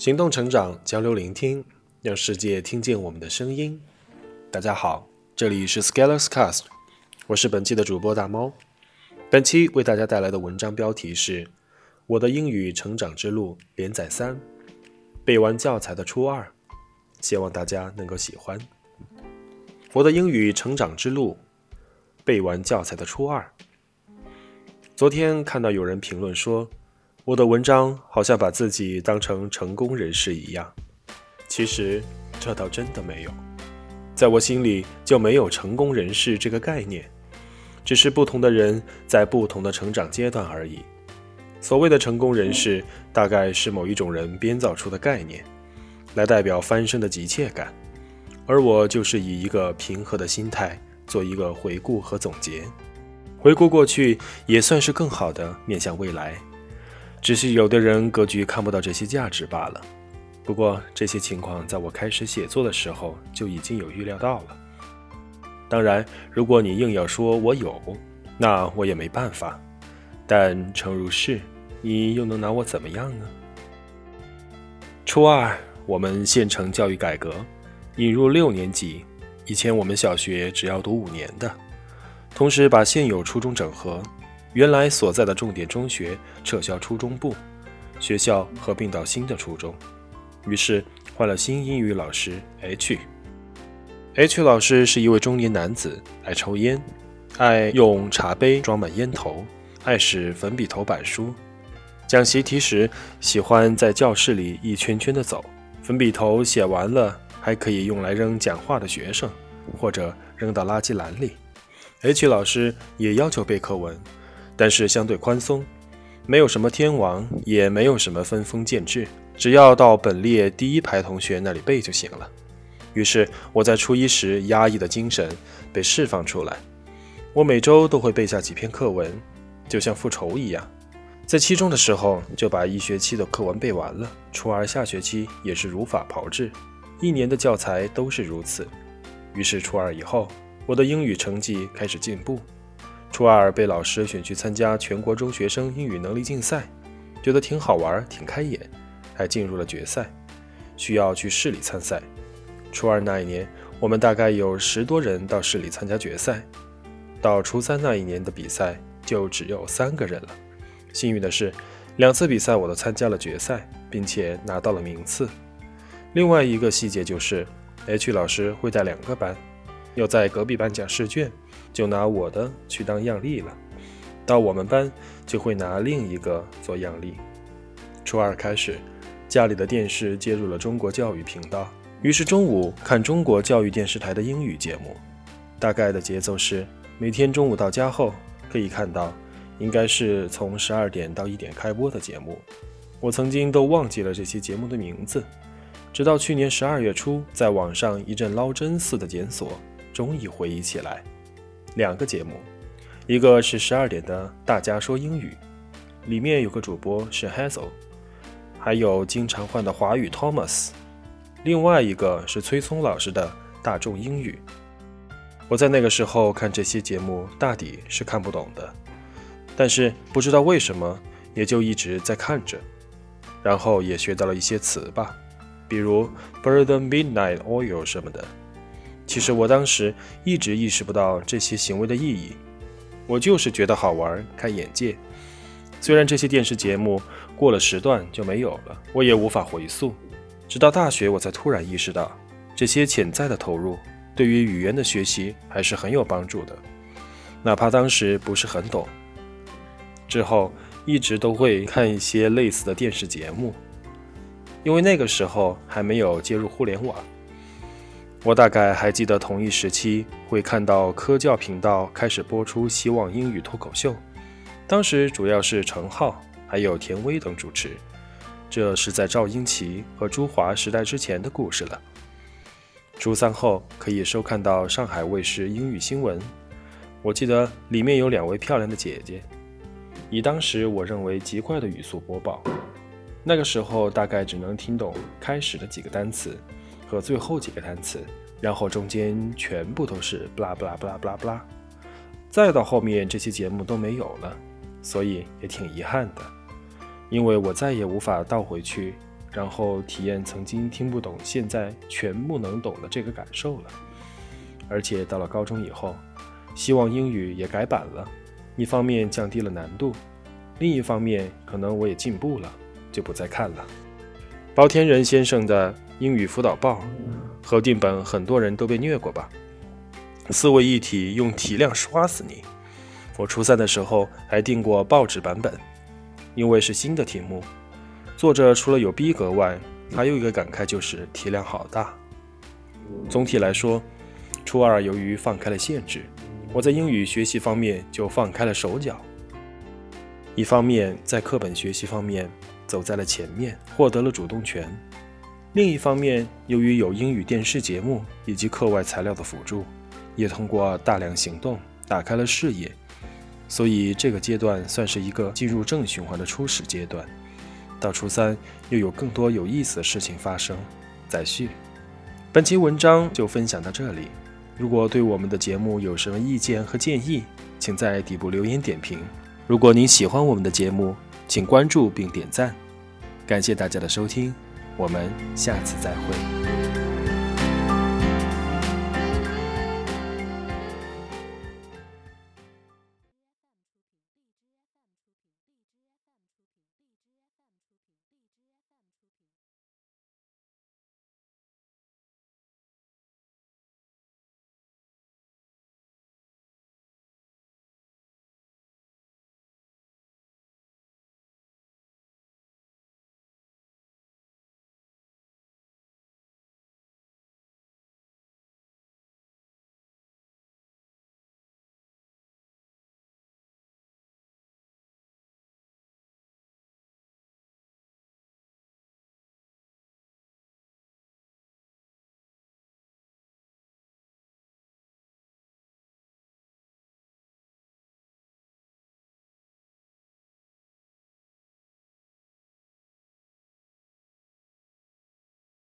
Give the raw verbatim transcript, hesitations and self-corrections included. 行动成长，交流聆听，让世界听见我们的声音。大家好，这里是 ScalusCast， 我是本期的主播大猫。本期为大家带来的文章标题是《我的英语成长之路》连载三，背完教材的初二，希望大家能够喜欢。我的英语成长之路，背完教材的初二。昨天看到有人评论说，我的文章好像把自己当成成功人士一样，其实这倒真的没有。在我心里就没有成功人士这个概念，只是不同的人在不同的成长阶段而已。所谓的成功人士，大概是某一种人编造出的概念，来代表翻身的急切感。而我就是以一个平和的心态做一个回顾和总结，回顾过去也算是更好的面向未来。只是有的人格局看不到这些价值罢了。不过这些情况在我开始写作的时候就已经有预料到了。当然，如果你硬要说我有，那我也没办法。但诚如是，你又能拿我怎么样呢？初二，我们县城教育改革，引入六年级，以前我们小学只要读五年的，同时把现有初中整合。原来所在的重点中学撤销初中部，学校合并到新的初中，于是换了新英语老师 H。H 老师是一位中年男子，爱抽烟，爱用茶杯装满烟头，爱使粉笔头板书。讲习题时喜欢在教室里一圈圈的走，粉笔头写完了还可以用来扔讲话的学生，或者扔到垃圾篮里。H 老师也要求背课文，但是相对宽松，没有什么天王，也没有什么分封建制，只要到本列第一排同学那里背就行了。于是我在初一时压抑的精神被释放出来，我每周都会背下几篇课文，就像复仇一样。在期中的时候就把一学期的课文背完了，初二下学期也是如法炮制，一年的教材都是如此。于是初二以后，我的英语成绩开始进步。初二被老师选去参加全国中学生英语能力竞赛，觉得挺好玩，挺开眼，还进入了决赛，需要去市里参赛。初二那一年，我们大概有十多人到市里参加决赛，到初三那一年的比赛就只有三个人了。幸运的是，两次比赛我都参加了决赛，并且拿到了名次。另外一个细节就是 H 老师会带两个班，要在隔壁班讲试卷，就拿我的去当样例了，到我们班就会拿另一个做样例。初二开始，家里的电视接入了中国教育频道，于是中午看中国教育电视台的英语节目。大概的节奏是，每天中午到家后可以看到，应该是从十二点到一点开播的节目。我曾经都忘记了这些节目的名字，直到去年十二月初，在网上一阵捞针似的检索，终于回忆起来。两个节目，一个是十二点的《大家说英语》，里面有个主播是 Hazel， 还有经常换的华语 Thomas。 另外一个是崔松老师的《大众英语》。我在那个时候看这些节目大抵是看不懂的，但是不知道为什么也就一直在看着，然后也学到了一些词吧，比如 Burden Midnight Oil 什么的。其实我当时一直意识不到这些行为的意义，我就是觉得好玩，开眼界。虽然这些电视节目过了时段就没有了，我也无法回溯。直到大学我才突然意识到，这些潜在的投入对于语言的学习还是很有帮助的，哪怕当时不是很懂。之后一直都会看一些类似的电视节目，因为那个时候还没有接入互联网。我大概还记得同一时期会看到科教频道开始播出希望英语脱口秀，当时主要是程浩还有田薇等主持，这是在赵英奇和朱华时代之前的故事了。初三后可以收看到上海卫视英语新闻，我记得里面有两位漂亮的姐姐，以当时我认为极快的语速播报。那个时候大概只能听懂开始的几个单词和最后几个单词，然后中间全部都是 blah blah blah blah blah， 再到后面这期节目都没有了，所以也挺遗憾的，因为我再也无法倒回去然后体验曾经听不懂现在全部能懂的这个感受了。而且到了高中以后，希望英语也改版了，一方面降低了难度，另一方面可能我也进步了，就不再看了。包天人先生的英语辅导报合订本很多人都被虐过吧，四位一体用体量刷死你。我初三的时候还订过报纸版本，因为是新的题目，作者除了有逼格外，还有一个感慨就是体量好大。总体来说，初二由于放开了限制，我在英语学习方面就放开了手脚。一方面在课本学习方面走在了前面，获得了主动权，另一方面由于有英语电视节目以及课外材料的辅助，也通过大量行动打开了视野，所以这个阶段算是一个进入正循环的初始阶段。到初三又有更多有意思的事情发生。再续，本期文章就分享到这里。如果对我们的节目有什么意见和建议，请在底部留言点评。如果您喜欢我们的节目，请关注并点赞。感谢大家的收听，我们下次再会。